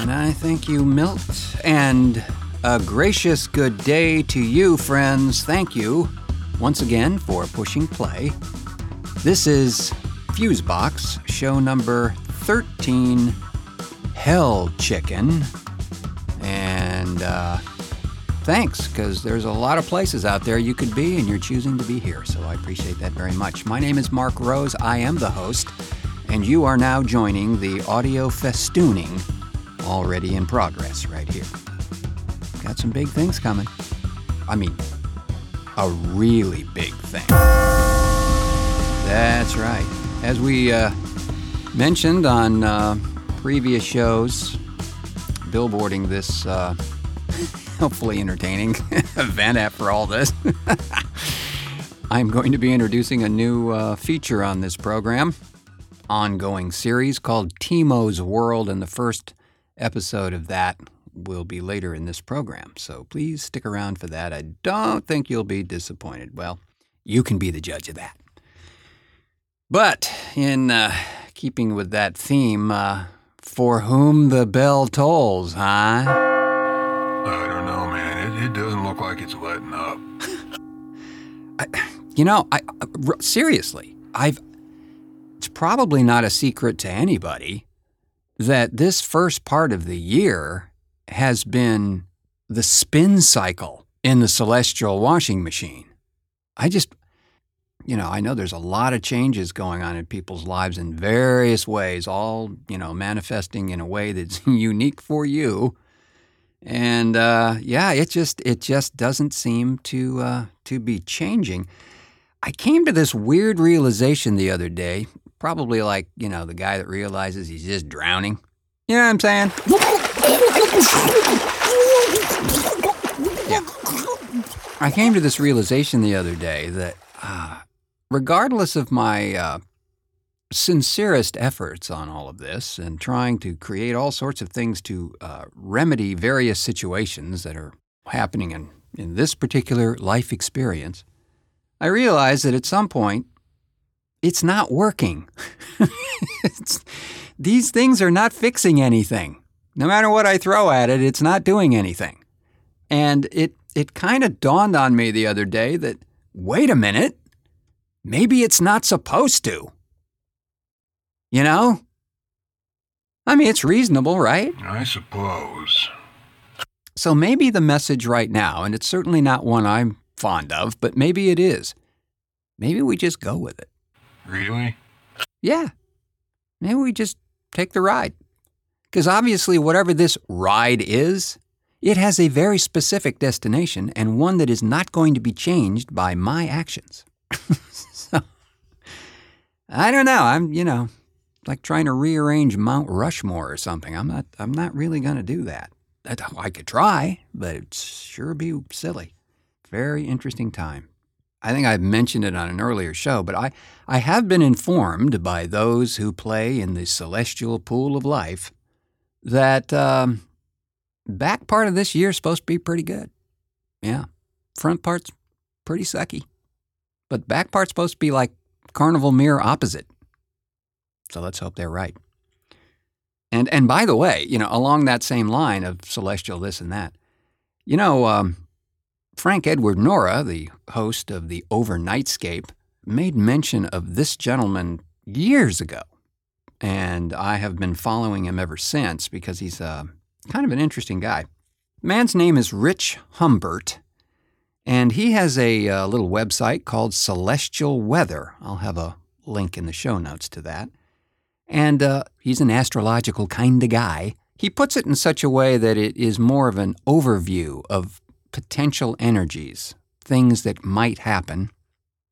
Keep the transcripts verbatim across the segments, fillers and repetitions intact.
And I thank you, Milt. And a gracious good day to you, friends. Thank you once again for pushing play. This is Fusebox, show number thirteen, Hell Chicken. And uh, thanks, because there's a lot of places out there you could be, and you're choosing to be here, so I appreciate that very much. My name is Mark Rose. I am the host, and you are now joining the audio festooning already in progress right here. Got some big things coming. I mean, a really big thing. That's right. As we uh, mentioned on uh, previous shows, billboarding this uh, hopefully entertaining event after all this, I'm going to be introducing a new uh, feature on this program, ongoing series called Timo's World, and the first episode of that will be later in this program, so please stick around for that. I don't think you'll be disappointed. Well, you can be the judge of that. But in uh, keeping with that theme, uh, for whom the bell tolls, huh? I don't know, man. It, it doesn't look like it's letting up. I, you know, I, I seriously, I've. It's probably not a secret to anybody that this first part of the year has been the spin cycle in the celestial washing machine. I just, you know, I know there's a lot of changes going on in people's lives in various ways, all, you know, manifesting in a way that's unique for you. And uh, yeah, it just it just doesn't seem to uh, to be changing. I came to this weird realization the other day, probably like, you know, the guy that realizes he's just drowning. You know what I'm saying? Yeah. I came to this realization the other day that uh, regardless of my uh, sincerest efforts on all of this and trying to create all sorts of things to uh, remedy various situations that are happening in, in this particular life experience, I realized that at some point it's not working. it's, these things are not fixing anything. No matter what I throw at it, it's not doing anything. And it it kind of dawned on me the other day that, wait a minute, maybe it's not supposed to. You know? I mean, it's reasonable, right? I suppose. So maybe the message right now, and it's certainly not one I'm fond of, but maybe it is. Maybe we just go with it. Really? Yeah. Maybe we just take the ride. Because obviously, whatever this ride is, it has a very specific destination and one that is not going to be changed by my actions. So, I don't know. I'm, you know, like trying to rearrange Mount Rushmore or something. I'm not. I'm not really going to do that. I could try, but it'd sure be silly. Very interesting time. I think I've mentioned it on an earlier show, but I, I have been informed by those who play in the celestial pool of life that um, back part of this year is supposed to be pretty good. Yeah. Front part's pretty sucky. But back part's supposed to be like carnival mirror opposite. So let's hope they're right. And and by the way, you know, along that same line of celestial this and that, you know, um, Frank Edward Nora, the host of The Overnightscape, made mention of this gentleman years ago. And I have been following him ever since because he's uh, kind of an interesting guy. Man's name is Rich Humbert, and he has a, a little website called Celestial Weather. I'll have a link in the show notes to that. And uh, he's an astrological kind of guy. He puts it in such a way that it is more of an overview of potential energies, things that might happen.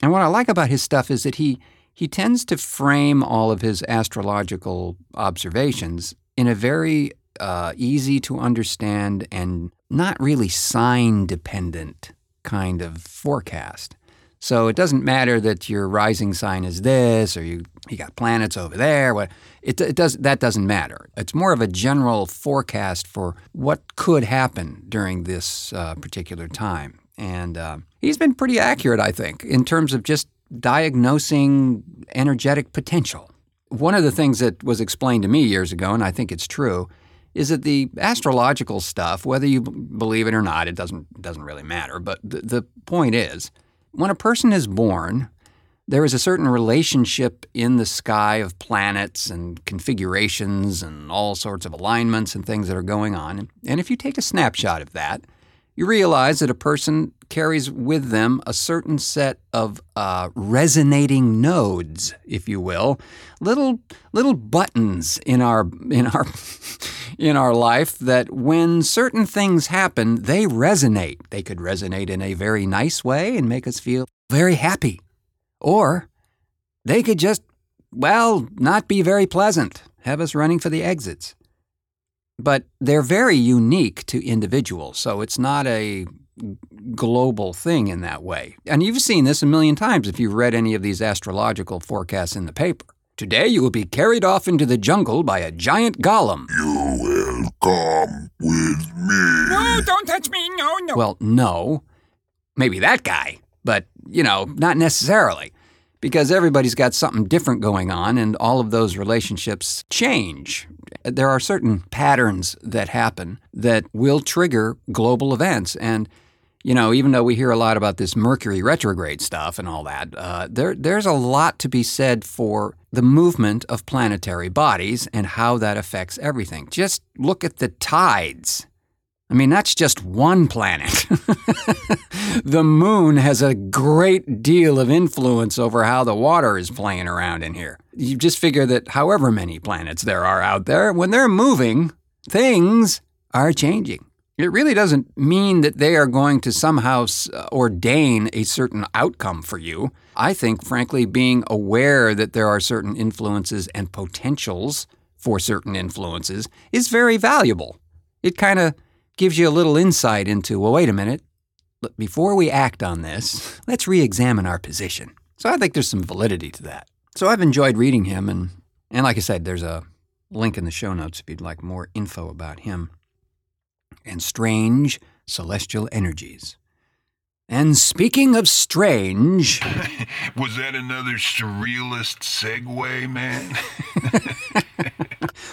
And what I like about his stuff is that he... He tends to frame all of his astrological observations in a very uh, easy to understand and not really sign dependent kind of forecast. So it doesn't matter that your rising sign is this or you you got planets over there. What it, it does that doesn't matter. It's more of a general forecast for what could happen during this uh, particular time. And uh, he's been pretty accurate, I think, in terms of just diagnosing energetic potential. One of the things that was explained to me years ago, and I think it's true, is that the astrological stuff, whether you believe it or not, it doesn't doesn't really matter. But the, the point is, when a person is born, there is a certain relationship in the sky of planets and configurations and all sorts of alignments and things that are going on. And if you take a snapshot of that, you realize that a person carries with them a certain set of uh, resonating nodes, if you will, little little buttons in our in our in our life that when certain things happen, they resonate. They could resonate in a very nice way and make us feel very happy, or they could just, well, not be very pleasant, have us running for the exits. But they're very unique to individuals, so it's not a global thing in that way. And you've seen this a million times if you've read any of these astrological forecasts in the paper. Today you will be carried off into the jungle by a giant golem. You will come with me. No, don't touch me, no, no. Well, no. Maybe that guy, but, you know, not necessarily. Because everybody's got something different going on, and all of those relationships change. There are certain patterns that happen that will trigger global events. And, you know, even though we hear a lot about this Mercury retrograde stuff and all that, uh, there there's a lot to be said for the movement of planetary bodies and how that affects everything. Just look at the tides. I mean, that's just one planet. The moon has a great deal of influence over how the water is playing around in here. You just figure that however many planets there are out there, when they're moving, things are changing. It really doesn't mean that they are going to somehow ordain a certain outcome for you. I think, frankly, being aware that there are certain influences and potentials for certain influences is very valuable. It kind of gives you a little insight into, well, wait a minute, before we act on this, let's re-examine our position. So I think there's some validity to that. So I've enjoyed reading him, and, and like I said, there's a link in the show notes if you'd like more info about him. And strange celestial energies. And speaking of strange... Was that another surrealist segue, man?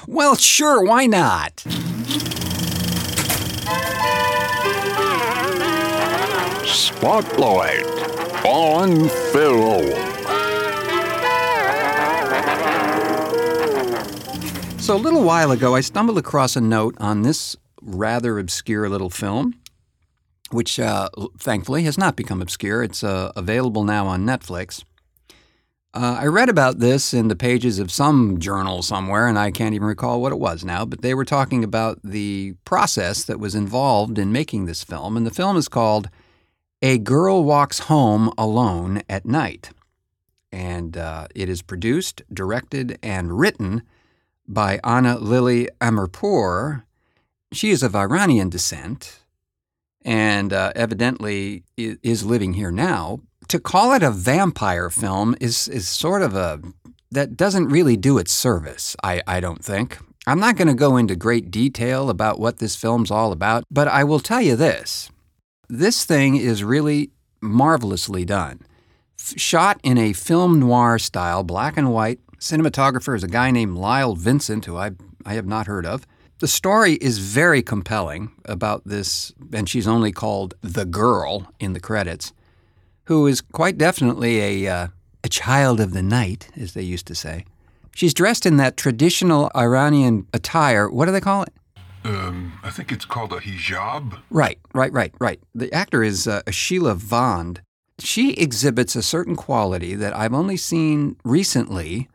Well, sure, why not? Spotlight on film. So a little while ago, I stumbled across a note on this rather obscure little film, which uh, thankfully has not become obscure. It's uh, available now on Netflix. Uh, I read about this in the pages of some journal somewhere, and I can't even recall what it was now, but they were talking about the process that was involved in making this film, and the film is called A Girl Walks Home Alone at Night, and uh, it is produced, directed, and written by Ana Lily Amirpour. She is of Iranian descent and uh, evidently is living here now. To call it a vampire film is is sort of a, that doesn't really do its service, I, I don't think. I'm not going to go into great detail about what this film's all about, but I will tell you this. This thing is really marvelously done. F- shot in a film noir style, black and white. Cinematographer is a guy named Lyle Vincent, who I I have not heard of. The story is very compelling about this, and she's only called the girl in the credits, who is quite definitely a uh, a child of the night, as they used to say. She's dressed in that traditional Iranian attire. What do they call it? Um, I think it's called a hijab. Right, right, right, right. The actor is uh, Sheila Vand. She exhibits a certain quality that I've only seen recently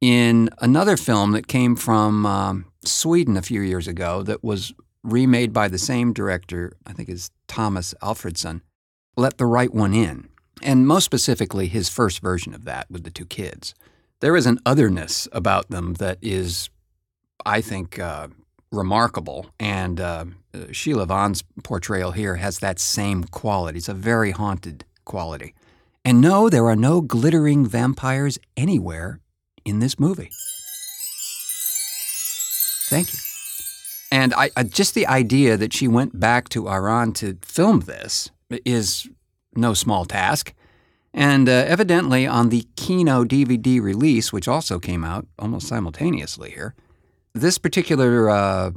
in another film that came from um, Sweden a few years ago that was remade by the same director, I think it's Thomas Alfredson. Let the Right One In, and most specifically his first version of that with the two kids. There is an otherness about them that is, I think, uh, remarkable, and uh, Sheila Van's portrayal here has that same quality. It's a very haunted quality. And no, there are no glittering vampires anywhere in this movie. Thank you. And I, I, just the idea that she went back to Iran to film this is no small task. And uh, evidently on the Kino D V D release, which also came out almost simultaneously here, this particular uh,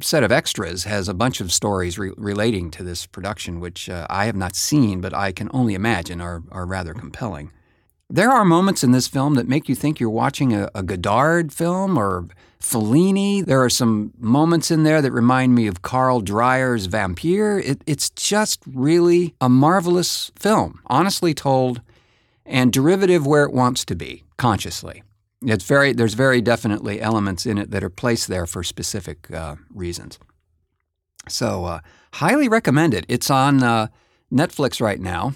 set of extras has a bunch of stories re- relating to this production, which uh, I have not seen, but I can only imagine are, are rather compelling. There are moments in this film that make you think you're watching a, a Godard film or Fellini. There are some moments in there that remind me of Carl Dreyer's Vampire. It, it's just really a marvelous film, honestly told, and derivative where it wants to be, consciously. It's very there's very definitely elements in it that are placed there for specific uh, reasons. So uh, highly recommend it. It's on uh, Netflix right now.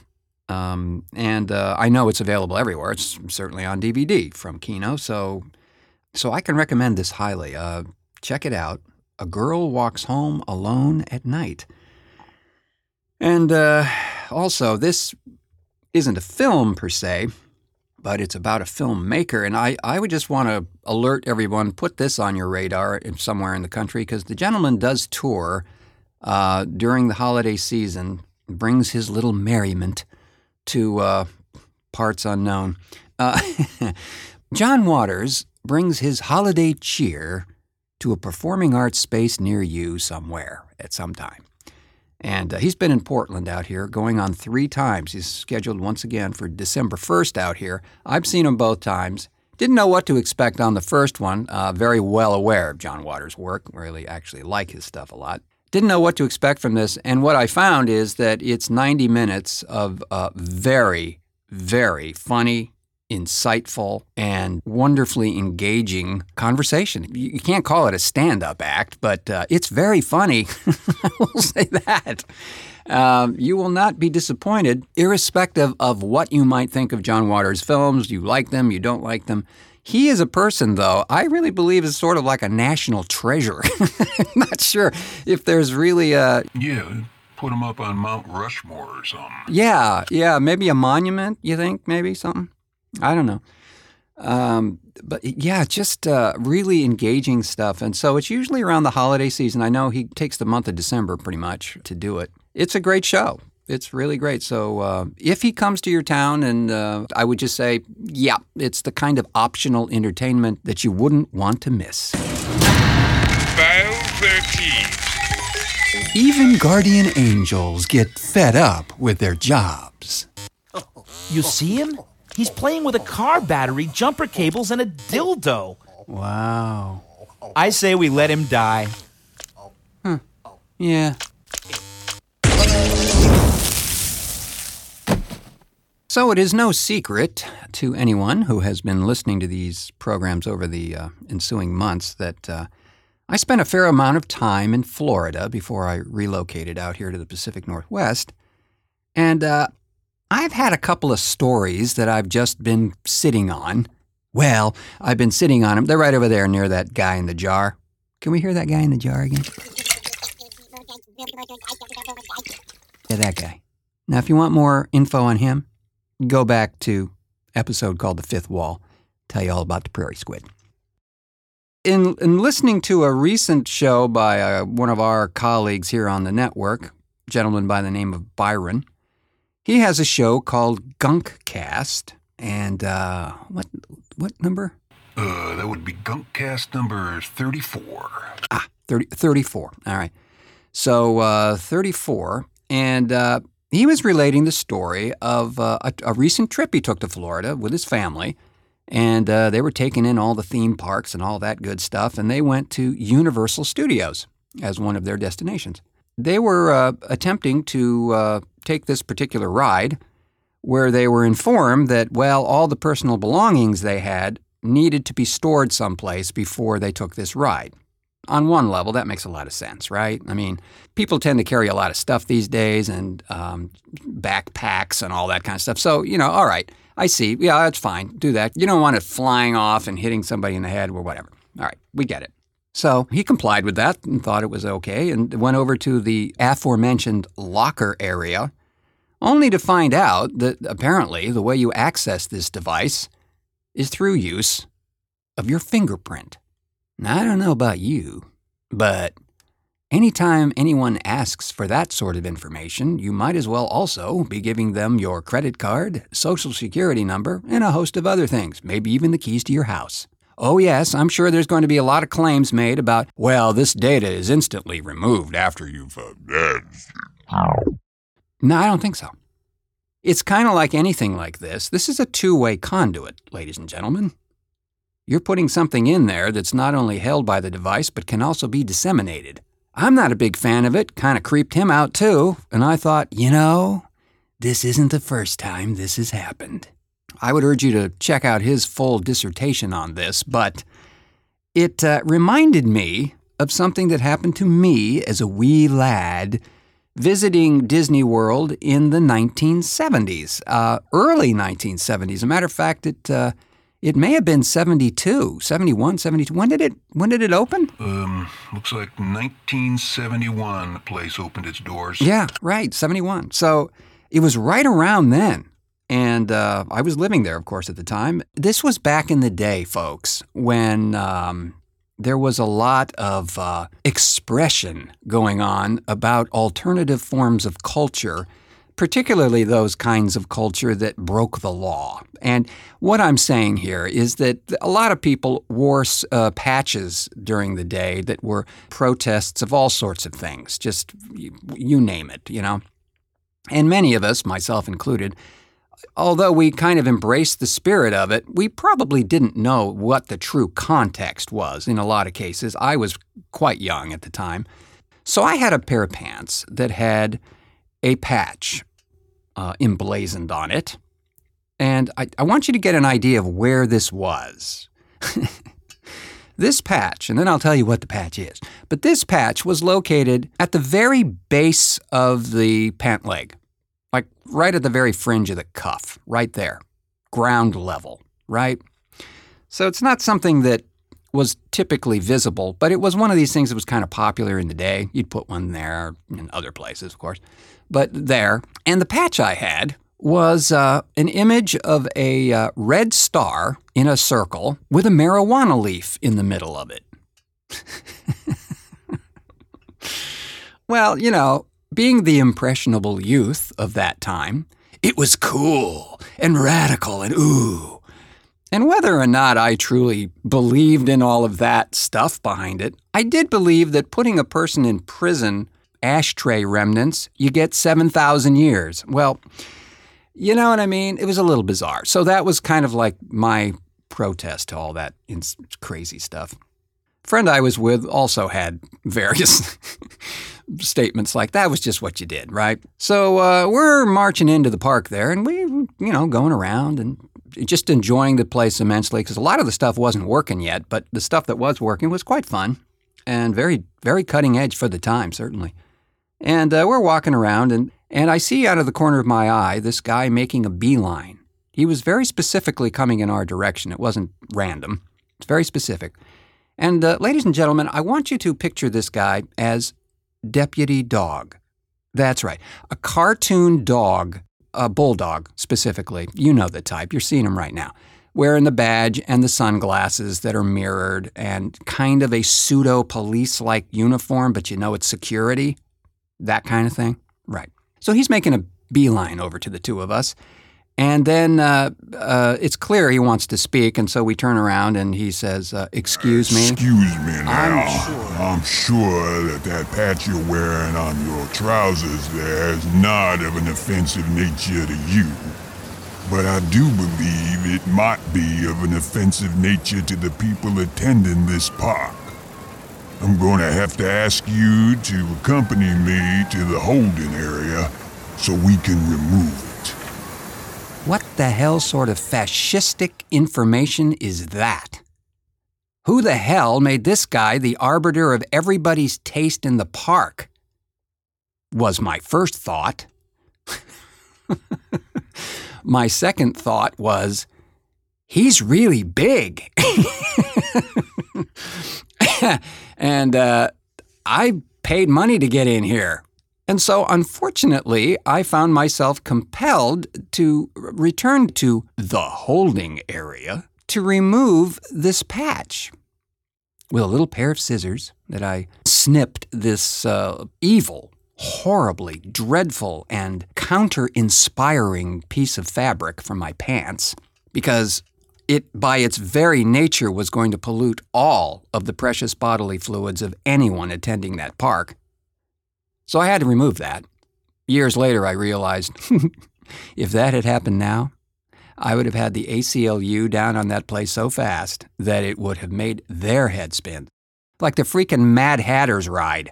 Um, and uh, I know it's available everywhere. It's certainly on D V D from Kino, so so I can recommend this highly. Uh, check it out. A Girl Walks Home Alone at Night. And uh, also, this isn't a film per se, but it's about a filmmaker, and I, I would just want to alert everyone, put this on your radar somewhere in the country, because the gentleman does tour uh, during the holiday season, brings his little merriment to uh, parts unknown. Uh, John Waters brings his holiday cheer to a performing arts space near you somewhere at some time. And uh, he's been in Portland out here, going on three times. He's scheduled once again for December first out here. I've seen him both times. Didn't know what to expect on the first one. Uh, very well aware of John Waters' work. Really actually like his stuff a lot. Didn't know what to expect from this, and what I found is that it's ninety minutes of uh, very, very funny, insightful, and wonderfully engaging conversation. You can't call it a stand-up act, but uh, it's very funny. I will say that. Um, you will not be disappointed, irrespective of what you might think of John Waters' films. You like them, you don't like them. He is a person, though, I really believe is sort of like a national treasure. I'm not sure if there's really a... Yeah, put him up on Mount Rushmore or something. Yeah, yeah, maybe a monument, you think, maybe something? I don't know. Um, but yeah, just uh, really engaging stuff. And so it's usually around the holiday season. I know he takes the month of December pretty much to do it. It's a great show. It's really great. So uh, if he comes to your town, and uh, I would just say, yeah, it's the kind of optional entertainment that you wouldn't want to miss. Even guardian angels get fed up with their jobs. You see him? He's playing with a car battery, jumper cables, and a dildo. Wow. I say we let him die. Huh. Yeah. So it is no secret to anyone who has been listening to these programs over the uh, ensuing months that uh, I spent a fair amount of time in Florida before I relocated out here to the Pacific Northwest. And uh, I've had a couple of stories that I've just been sitting on. Well, I've been sitting on them. They're right over there near that guy in the jar. Can we hear that guy in the jar again? Yeah, that guy. Now, if you want more info on him, go back to episode called The Fifth Wall. Tell you all about the prairie squid. In, in listening to a recent show by uh, one of our colleagues here on the network, a gentleman by the name of Byron, he has a show called GunkCast. And uh, what what number? Uh, that would be GunkCast number thirty-four. Ah, thirty, thirty-four. All right. So uh, thirty-four. And... Uh, He was relating the story of uh, a, a recent trip he took to Florida with his family, and uh, they were taking in all the theme parks and all that good stuff, and they went to Universal Studios as one of their destinations. They were uh, attempting to uh, take this particular ride where they were informed that, well, all the personal belongings they had needed to be stored someplace before they took this ride. On one level, that makes a lot of sense, right? I mean, people tend to carry a lot of stuff these days and um, backpacks and all that kind of stuff. So, you know, all right, I see. Yeah, that's fine. Do that. You don't want it flying off and hitting somebody in the head or whatever. All right, we get it. So he complied with that and thought it was okay and went over to the aforementioned locker area, only to find out that apparently the way you access this device is through use of your fingerprint. Now, I don't know about you, but anytime anyone asks for that sort of information, you might as well also be giving them your credit card, social security number, and a host of other things, maybe even the keys to your house. Oh yes, I'm sure there's going to be a lot of claims made about, well, this data is instantly removed after you've... Uh, no, I don't think so. It's kind of like anything like this. This is a two-way conduit, ladies and gentlemen. You're putting something in there that's not only held by the device, but can also be disseminated. I'm not a big fan of it, kind of creeped him out too, and I thought, you know, this isn't the first time this has happened. I would urge you to check out his full dissertation on this, but it uh, reminded me of something that happened to me as a wee lad visiting Disney World in the nineteen seventies, uh, early nineteen seventies. As a matter of fact, it... Uh, It may have been seventy-two, seventy-one, seventy-two. When did it When did it open? Um, looks like nineteen seventy-one the place opened its doors. Yeah, right, seventy-one. So it was right around then. And uh, I was living there, of course, at the time. This was back in the day, folks, when um, there was a lot of uh, expression going on about alternative forms of culture, particularly those kinds of culture that broke the law. And what I'm saying here is that a lot of people wore uh, patches during the day that were protests of all sorts of things, just you, you name it, you know. And many of us, myself included, although we kind of embraced the spirit of it, we probably didn't know what the true context was in a lot of cases. I was quite young at the time. So I had a pair of pants that had a patch uh, emblazoned on it. And I, I want you to get an idea of where this was. This patch, and then I'll tell you what the patch is, but this patch was located at the very base of the pant leg, like right at the very fringe of the cuff, right there, ground level, right? So it's not something that was typically visible, but it was one of these things that was kind of popular in the day. You'd put one there, in other places, of course, but there. And the patch I had was uh, an image of a uh, red star in a circle with a marijuana leaf in the middle of it. Well, you know, being the impressionable youth of that time, it was cool and radical and ooh. And whether or not I truly believed in all of that stuff behind it, I did believe that putting a person in prison, ashtray remnants, you get seven thousand years. Well, you know what I mean? It was a little bizarre. So that was kind of like my protest to all that crazy stuff. A friend I was with also had various statements like that was just what you did, right? So uh, we're marching into the park there and we, you know, going around and just enjoying the place immensely because a lot of the stuff wasn't working yet, but the stuff that was working was quite fun and very, very cutting edge for the time, certainly. And uh, we're walking around and, and I see out of the corner of my eye this guy making a beeline. He was very specifically coming in our direction. It wasn't random. It's very specific. And uh, ladies and gentlemen, I want you to picture this guy as Deputy Dog. That's right. A cartoon dog. A bulldog, specifically. You know the type. You're seeing him right now. Wearing the badge and the sunglasses that are mirrored and kind of a pseudo-police-like uniform, but you know it's security. That kind of thing. Right. So he's making a beeline over to the two of us. And then uh, uh, it's clear he wants to speak, and so we turn around and he says, uh, excuse me. Excuse me now. I'm sure. I'm sure that that patch you're wearing on your trousers there is not of an offensive nature to you. But I do believe it might be of an offensive nature to the people attending this park. I'm going to have to ask you to accompany me to the holding area so we can remove it. What the hell sort of fascistic information is that? Who the hell made this guy the arbiter of everybody's taste in the park? Was my first thought. My second thought was, he's really big. And uh, I paid money to get in here. And so, unfortunately, I found myself compelled to return to the holding area to remove this patch with a little pair of scissors that I snipped this uh, evil, horribly dreadful, and counter-inspiring piece of fabric from my pants because it by its very nature was going to pollute all of the precious bodily fluids of anyone attending that park. So I had to remove that. Years later, I realized if that had happened now, I would have had the A C L U down on that place so fast that it would have made their head spin, like the freaking Mad Hatter's ride.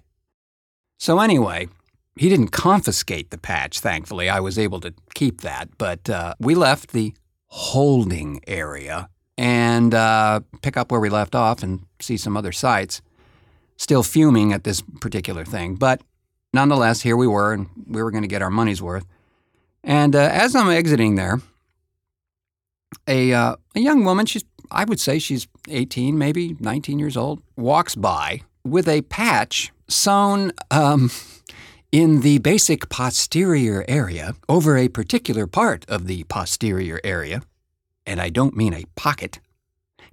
So anyway, he didn't confiscate the patch, thankfully. I was able to keep that, but uh, we left the holding area and uh, pick up where we left off and see some other sights. Still fuming at this particular thing, but nonetheless, here we were, and we were going to get our money's worth. And uh, as I'm exiting there, a uh, a young woman, she's I would say she's eighteen, maybe nineteen years old, walks by with a patch sewn um, in the basic posterior area over a particular part of the posterior area, and I don't mean a pocket,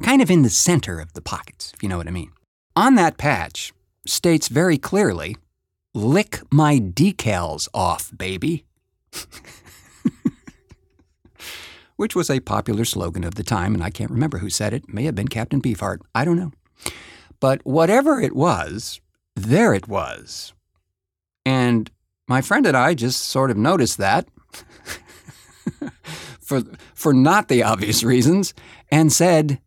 kind of in the center of the pockets, if you know what I mean. On that patch states very clearly, "Lick my decals off, baby." Which was a popular slogan of the time, and I can't remember who said it. It may have been Captain Beefheart. I don't know. But whatever it was, there it was. And my friend and I just sort of noticed that for, for not the obvious reasons and said,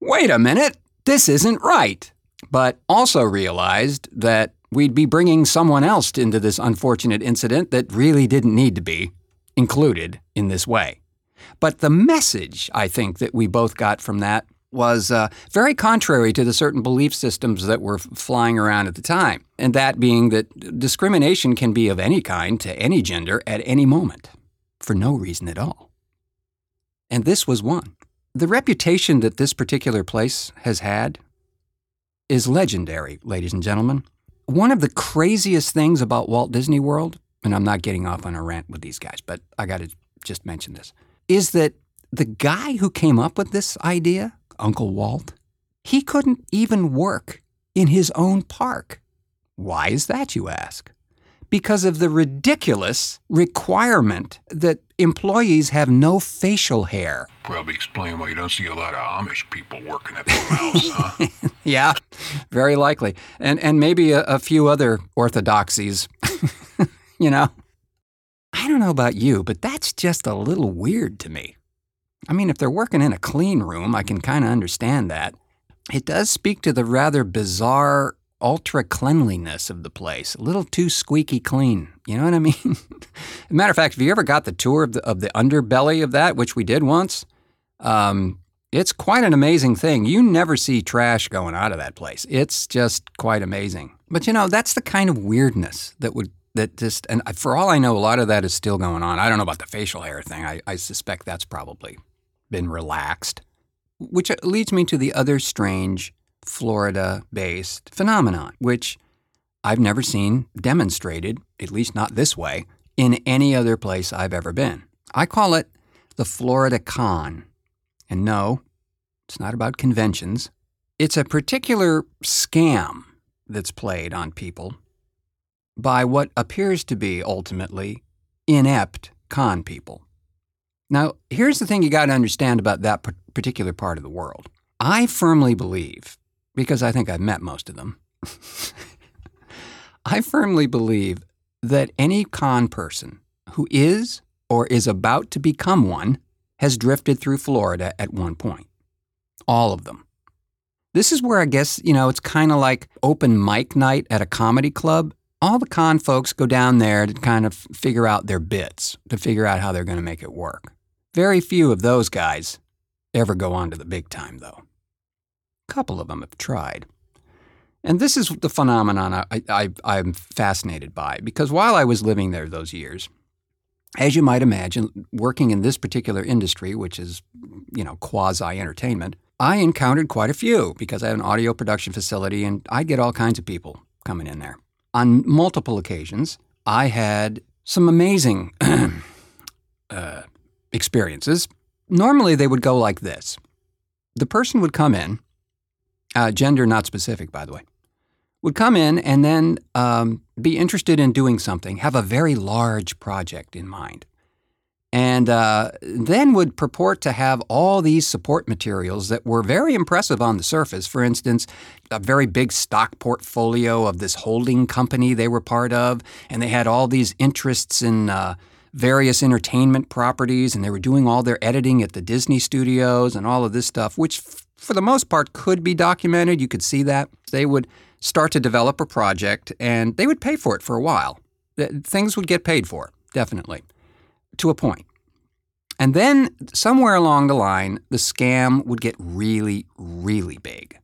wait a minute, this isn't right. But also realized that we'd be bringing someone else into this unfortunate incident that really didn't need to be included in this way. But the message, I think, that we both got from that was uh, very contrary to the certain belief systems that were f- flying around at the time, and that being that discrimination can be of any kind to any gender at any moment for no reason at all. And this was one. The reputation that this particular place has had is legendary, ladies and gentlemen. One of the craziest things about Walt Disney World, and I'm not getting off on a rant with these guys, but I got to just mention this, is that the guy who came up with this idea, Uncle Walt, he couldn't even work in his own park. Why is that, you ask? Because of the ridiculous requirement that employees have no facial hair. Probably explain why you don't see a lot of Amish people working at the house, huh? Yeah, very likely. And and maybe a, a few other orthodoxies, you know? I don't know about you, but that's just a little weird to me. I mean, if they're working in a clean room, I can kind of understand that. It does speak to the rather bizarre ultra-cleanliness of the place. A little too squeaky clean, you know what I mean? As a matter of fact, if you ever got the tour of the, of the underbelly of that, which we did once, um, it's quite an amazing thing. You never see trash going out of that place. It's just quite amazing. But, you know, that's the kind of weirdness that would That just, and for all I know, a lot of that is still going on. I don't know about the facial hair thing. I, I suspect that's probably been relaxed, which leads me to the other strange Florida-based phenomenon, which I've never seen demonstrated, at least not this way, in any other place I've ever been. I call it the Florida Con. And no, it's not about conventions. It's a particular scam that's played on people by what appears to be, ultimately, inept con people. Now, here's the thing you got to understand about that particular part of the world. I firmly believe, because I think I've met most of them, I firmly believe that any con person who is or is about to become one has drifted through Florida at one point. All of them. This is where I guess, you know, it's kind of like open mic night at a comedy club. All the con folks go down there to kind of figure out their bits, to figure out how they're going to make it work. Very few of those guys ever go on to the big time, though. A couple of them have tried. And this is the phenomenon I, I, I'm fascinated by, because while I was living there those years, as you might imagine, working in this particular industry, which is, you know, quasi-entertainment, I encountered quite a few, because I had an audio production facility, and I'd get all kinds of people coming in there. On multiple occasions, I had some amazing uh, experiences. Normally, they would go like this. The person would come in, uh, gender not specific, by the way, would come in and then um, be interested in doing something, have a very large project in mind, and uh, then would purport to have all these support materials that were very impressive on the surface. For instance, a very big stock portfolio of this holding company they were part of, and they had all these interests in uh, various entertainment properties, and they were doing all their editing at the Disney studios and all of this stuff, which f- for the most part could be documented. You could see that. They would start to develop a project, and they would pay for it for a while. Things would get paid for, definitely, to a point. And then somewhere along the line, the scam would get really, really big.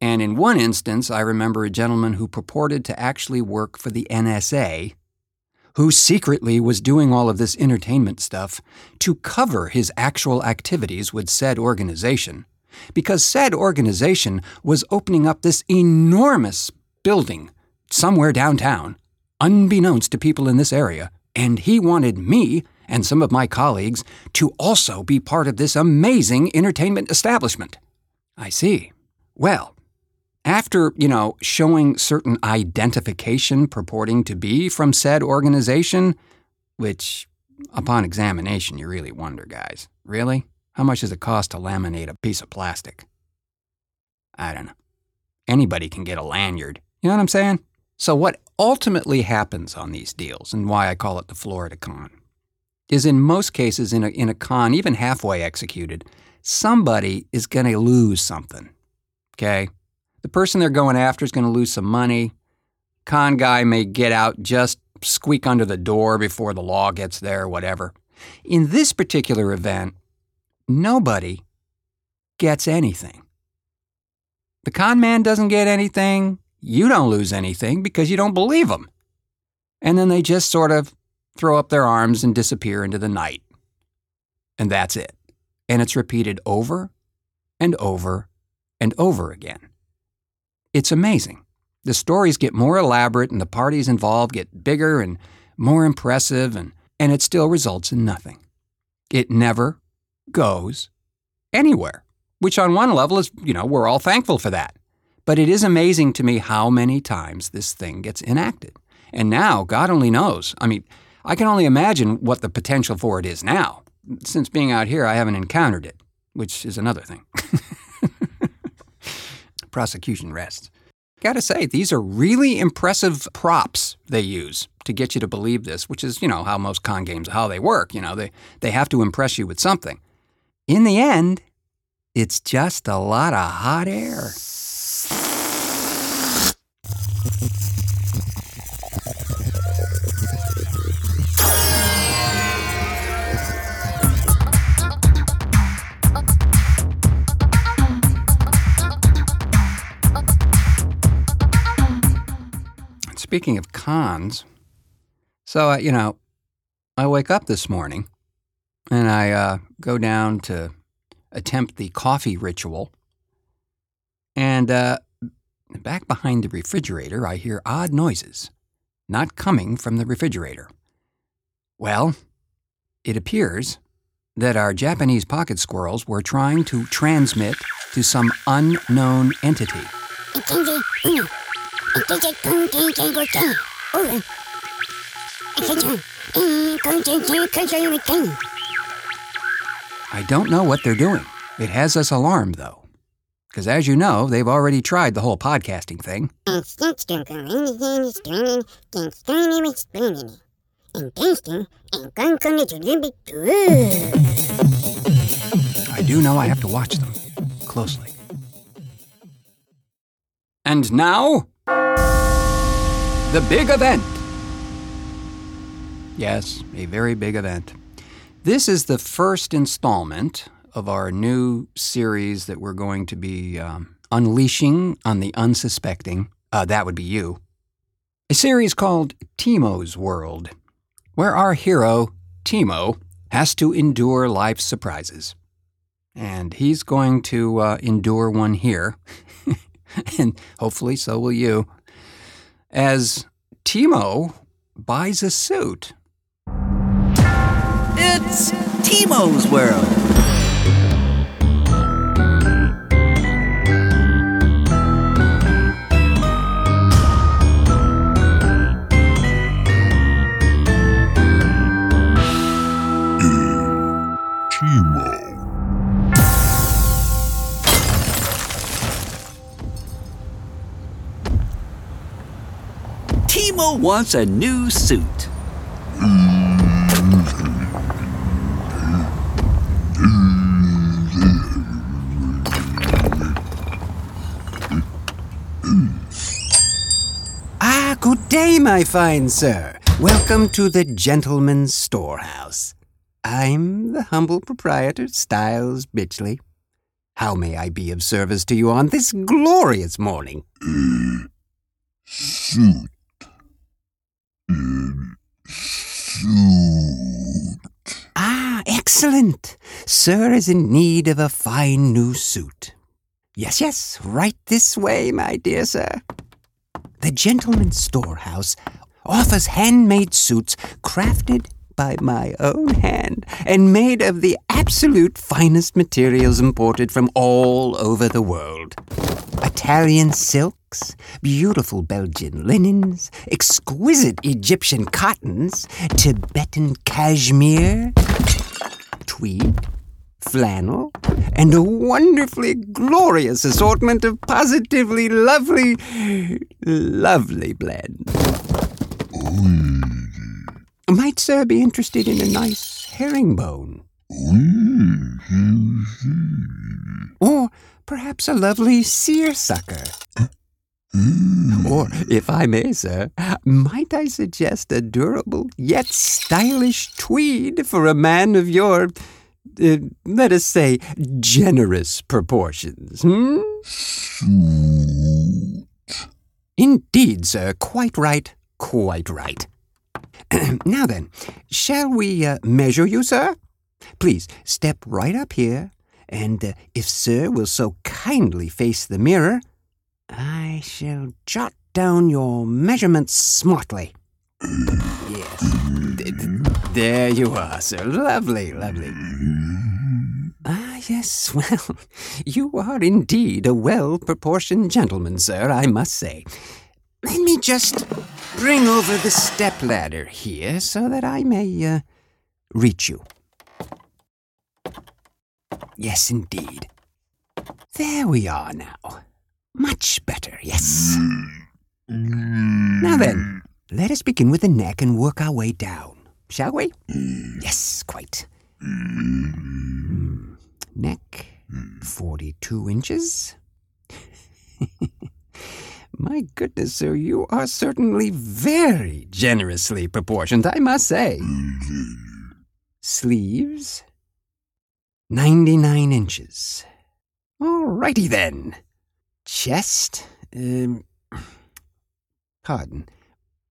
And in one instance, I remember a gentleman who purported to actually work for the N S A, who secretly was doing all of this entertainment stuff to cover his actual activities with said organization, because said organization was opening up this enormous building somewhere downtown, unbeknownst to people in this area, and he wanted me and some of my colleagues to also be part of this amazing entertainment establishment. I see. Well, after, you know, showing certain identification purporting to be from said organization, which, upon examination, you really wonder, guys, really? How much does it cost to laminate a piece of plastic? I don't know. Anybody can get a lanyard. You know what I'm saying? So what ultimately happens on these deals, and why I call it the Florida con, is in most cases in a, in a con, even halfway executed, somebody is going to lose something, okay? The person they're going after is going to lose some money. Con guy may get out, just squeak under the door before the law gets there, whatever. In this particular event, nobody gets anything. The con man doesn't get anything. You don't lose anything because you don't believe them. And then they just sort of throw up their arms and disappear into the night. And that's it. And it's repeated over and over and over again. It's amazing. The stories get more elaborate and the parties involved get bigger and more impressive, and, and it still results in nothing. It never goes anywhere, which on one level is, you know, we're all thankful for that. But it is amazing to me how many times this thing gets enacted. And now, God only knows. I mean, I can only imagine what the potential for it is now. Since being out here, I haven't encountered it, which is another thing. Prosecution rests. Gotta say, these are really impressive props they use to get you to believe this, which is, you know, how most con games, how they work. You know, they, they have to impress you with something. In the end, it's just a lot of hot air. Speaking of cons, so, uh, you know, I wake up this morning and I uh, go down to attempt the coffee ritual. And uh, back behind the refrigerator, I hear odd noises, not coming from the refrigerator. Well, it appears that our Japanese pocket squirrels were trying to transmit to some unknown entity. I don't know what they're doing. It has us alarmed, though. Because as you know, they've already tried the whole podcasting thing. I do know I have to watch them closely. And now, the big event. Yes, a very big event. This is the first installment of our new series that we're going to be um, unleashing on the unsuspecting. Uh, that would be you. A series called Timo's World, where our hero, Timo, has to endure life's surprises. And he's going to uh, endure one here, and hopefully so will you, as Timo buys a suit. It's Timo's World. Timo wants a new suit. Ah, good day, my fine sir. Welcome to the Gentleman's Storehouse. I'm the humble proprietor, Styles Bitchley. How may I be of service to you on this glorious morning? Uh, suit. Uh, suit. Ah, excellent. Sir is in need of a fine new suit. Yes, yes, right this way, my dear sir. The Gentleman's Storehouse offers handmade suits crafted by my own hand and made of the absolute finest materials imported from all over the world. Italian silks, beautiful Belgian linens, exquisite Egyptian cottons, Tibetan cashmere, tweed, flannel, and a wonderfully glorious assortment of positively lovely, lovely blends. Might sir be interested in a nice herringbone? Or perhaps a lovely seersucker? Or, if I may, sir, might I suggest a durable yet stylish tweed for a man of your, uh, let us say, generous proportions? Hmm? Indeed, sir, quite right, quite right. Now then, shall we uh, measure you, sir? Please, step right up here, and uh, if sir will so kindly face the mirror, I shall jot down your measurements smartly. Yes, there you are, sir. Lovely, lovely. Ah, yes, well, you are indeed a well-proportioned gentleman, sir, I must say. Let me just bring over the stepladder here so that I may uh, reach you. Yes, indeed. There we are now. Much better, yes. Now then, let us begin with the neck and work our way down, shall we? Yes, quite. Neck, forty-two inches. My goodness, sir, you are certainly very generously proportioned, I must say. Sleeves, ninety-nine inches. All righty then. Chest, um, pardon,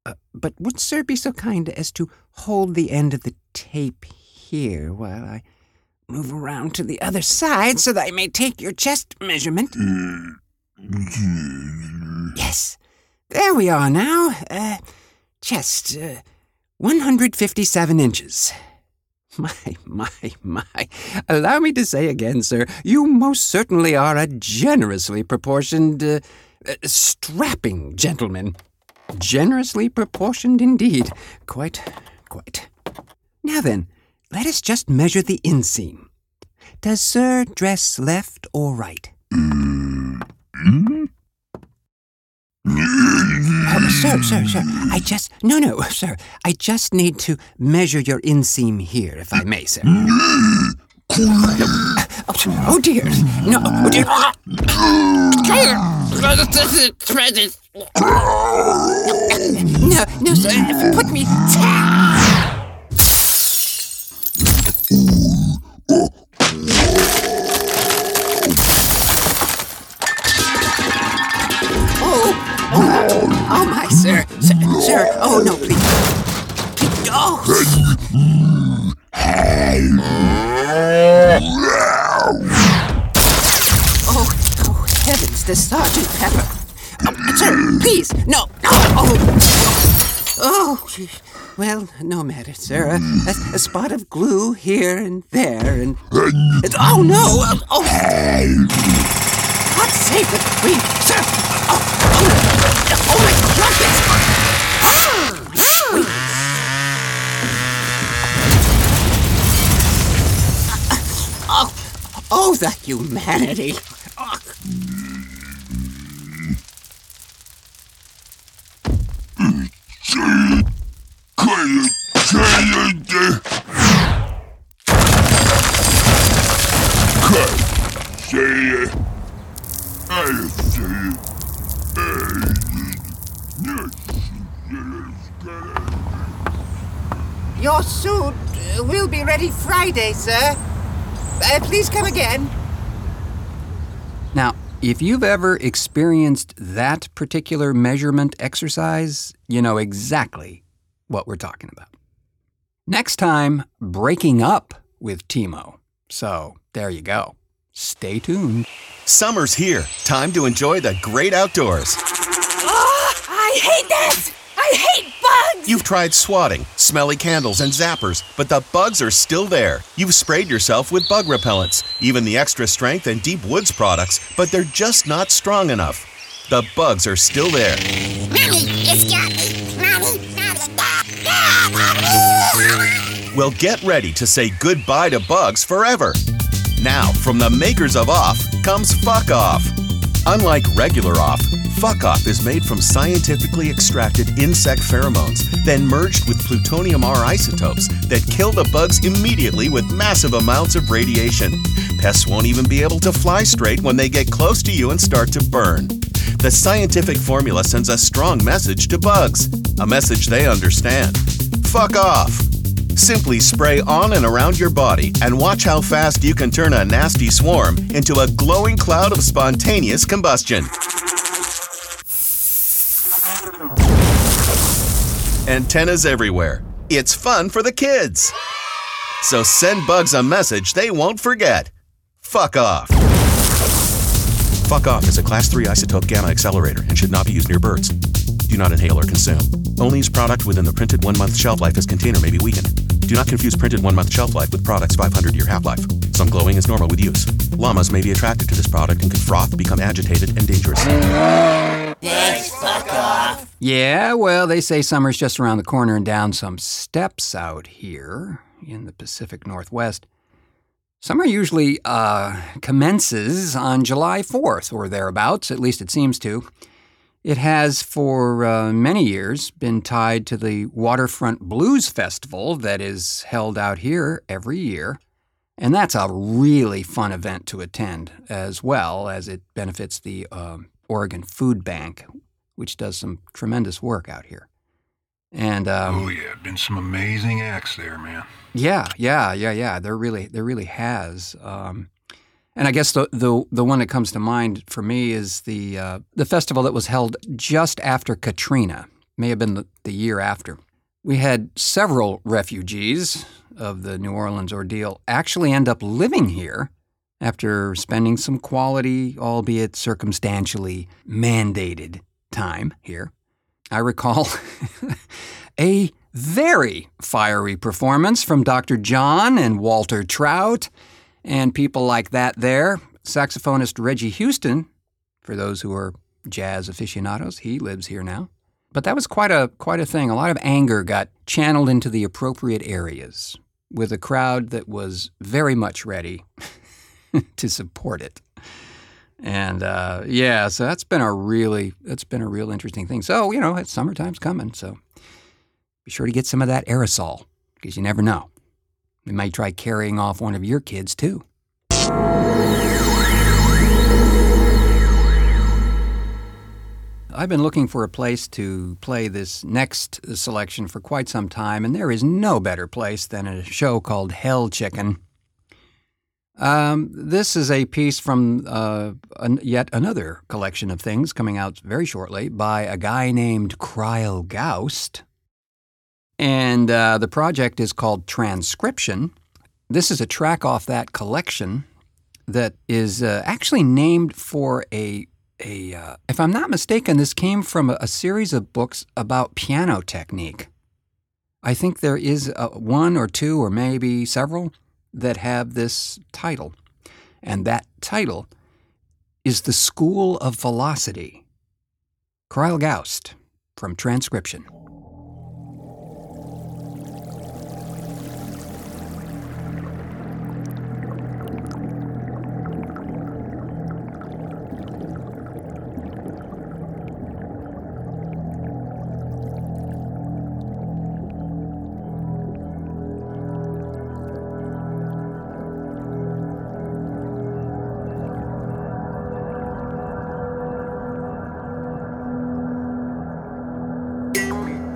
uh, but would sir be so kind as to hold the end of the tape here while I move around to the other side so that I may take your chest measurement? Yes, there we are now. Uh, chest, uh, one hundred fifty-seven inches. My, my, my. Allow me to say again, sir, you most certainly are a generously proportioned, uh, uh, strapping gentleman. Generously proportioned indeed. Quite, quite. Now then, let us just measure the inseam. Does sir dress left or right? Mm-hmm. Oh, sir, sir, sir, I just... No, no, sir. I just need to measure your inseam here, if I may, sir. No. Oh, dear. No, oh, dear. No, no, sir. Put me... Oh, my, sir. Sir, sir. Oh, no, please. Please. Oh. Oh, oh, heavens, the Sergeant Pepper. Oh, sir, please. No. Oh. Oh. Well, no matter, sir. A, a, a spot of glue here and there and... It's, oh, no. Oh. oh. God save the Queen, sir. Oh, oh, oh my trumpets! Oh, my oh, oh, the humanity! Oh. Your suit will be ready Friday, sir. Uh, please come again. Now, if you've ever experienced that particular measurement exercise, you know exactly what we're talking about. Next time, breaking up with Timo. So, there you go. Stay tuned. Summer's here. Time to enjoy the great outdoors. Oh, I hate this! I hate bugs! You've tried swatting, smelly candles, and zappers, but the bugs are still there. You've sprayed yourself with bug repellents, even the extra strength and deep woods products, but they're just not strong enough. The bugs are still there. Mommy, it's got me. Mommy, mommy, dad, dad, mommy. Well, get ready to say goodbye to bugs forever. Now, from the makers of Off comes Fuck Off. Unlike regular Off, Fuck Off is made from scientifically extracted insect pheromones, then merged with plutonium R isotopes that kill the bugs immediately with massive amounts of radiation. Pests won't even be able to fly straight when they get close to you and start to burn. The scientific formula sends a strong message to bugs, a message they understand. Fuck off! Simply spray on and around your body and watch how fast you can turn a nasty swarm into a glowing cloud of spontaneous combustion. Antennas everywhere. It's fun for the kids. So send bugs a message they won't forget. Fuck off. Fuck off is a class three isotope gamma accelerator and should not be used near birds. Do not inhale or consume. Only use product within the printed one-month shelf life as container may be weakened. Do not confuse printed one-month shelf life with product's five hundred year half-life. Some glowing is normal with use. Llamas may be attracted to this product and can froth, become agitated, and dangerous. Thanks, fuck off. Yeah, well, they say summer's just around the corner and down some steps out here in the Pacific Northwest. Summer usually uh, commences on July fourth or thereabouts, at least it seems to. It has for uh, many years been tied to the Waterfront Blues Festival that is held out here every year. And that's a really fun event to attend, as well as it benefits the uh, Oregon Food Bank, which does some tremendous work out here. And um, oh yeah, been some amazing acts there, man. Yeah, yeah, yeah, yeah. There really, there really has. Um, and I guess the, the the one that comes to mind for me is the uh, the festival that was held just after Katrina. May have been the, the year after. We had several refugees of the New Orleans ordeal actually end up living here after spending some quality, albeit circumstantially mandated, time here. I recall a very fiery performance from Doctor John and Walter Trout and people like that there. Saxophonist Reggie Houston, for those who are jazz aficionados, he lives here now. But that was quite a quite a thing. A lot of anger got channeled into the appropriate areas with a crowd that was very much ready to support it. And uh, yeah, so that's been a really that's been a real interesting thing. So, you know, it's summertime's coming, so be sure to get some of that aerosol, because you never know. We might try carrying off one of your kids too. I've been looking for a place to play this next selection for quite some time, and there is no better place than a show called Hell Chicken. Um, this is a piece from uh, an, yet another collection of things coming out very shortly by a guy named Krael Gaust. And uh, the project is called Transcription. This is a track off that collection that is uh, actually named for a, a uh, if I'm not mistaken, this came from a, a series of books about piano technique. I think there is uh, one or two or maybe several that have this title. And that title is The School of Velocity. Krael Gaust from Transcription. Thank you.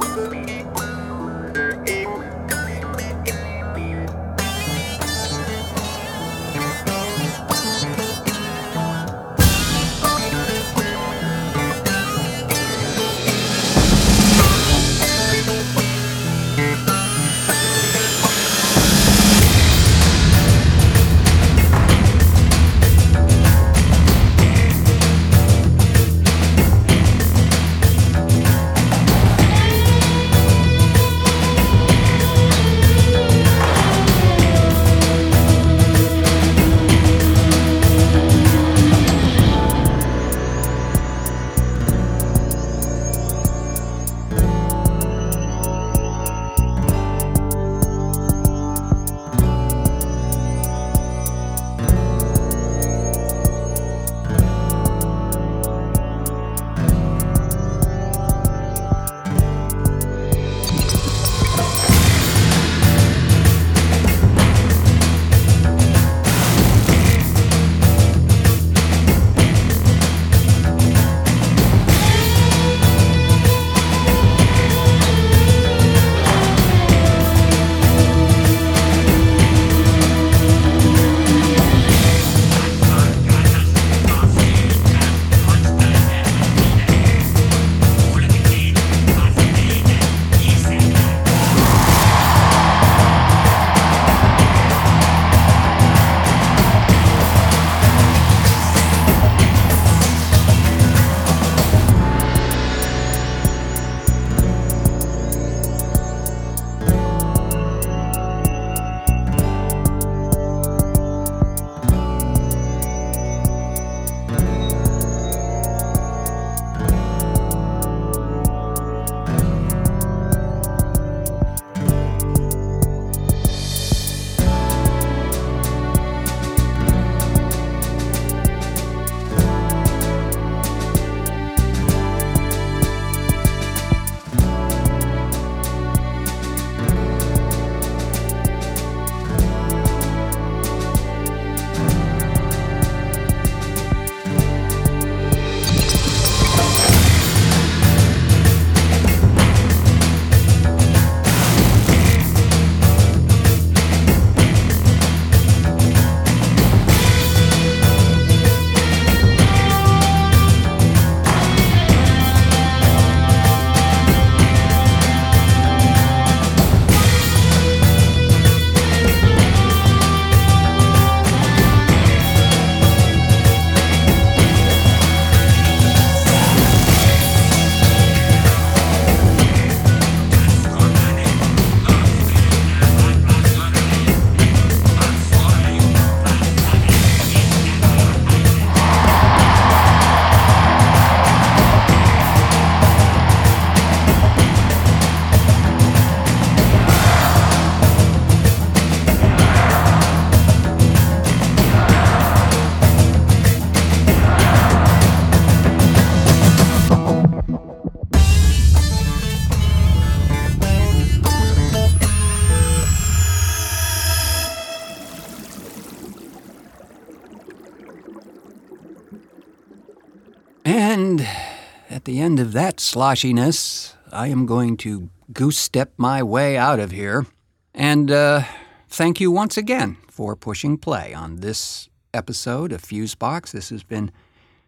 the end of that sloshiness, I am going to goose-step my way out of here. And uh, thank you once again for pushing play on this episode of Fusebox. This has been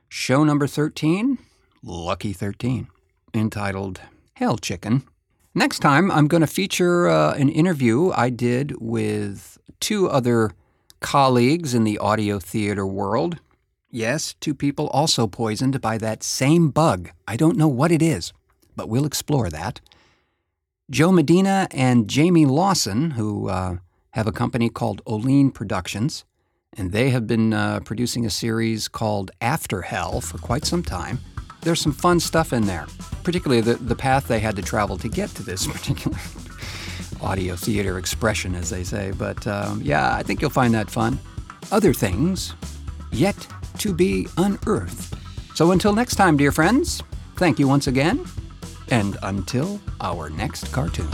show number thirteen, Lucky thirteen, entitled Hell Chicken. Next time, I'm going to feature uh, an interview I did with two other colleagues in the audio theater world. Yes, two people also poisoned by that same bug. I don't know what it is, but we'll explore that. Joe Medina and Jamie Lawson, who uh, have a company called Oline Productions, and they have been uh, producing a series called After Hell for quite some time. There's some fun stuff in there, particularly the, the path they had to travel to get to this particular audio theater expression, as they say. But um, yeah, I think you'll find that fun. Other things yet to be unearthed. So until next time, dear friends, thank you once again, and until our next cartoon.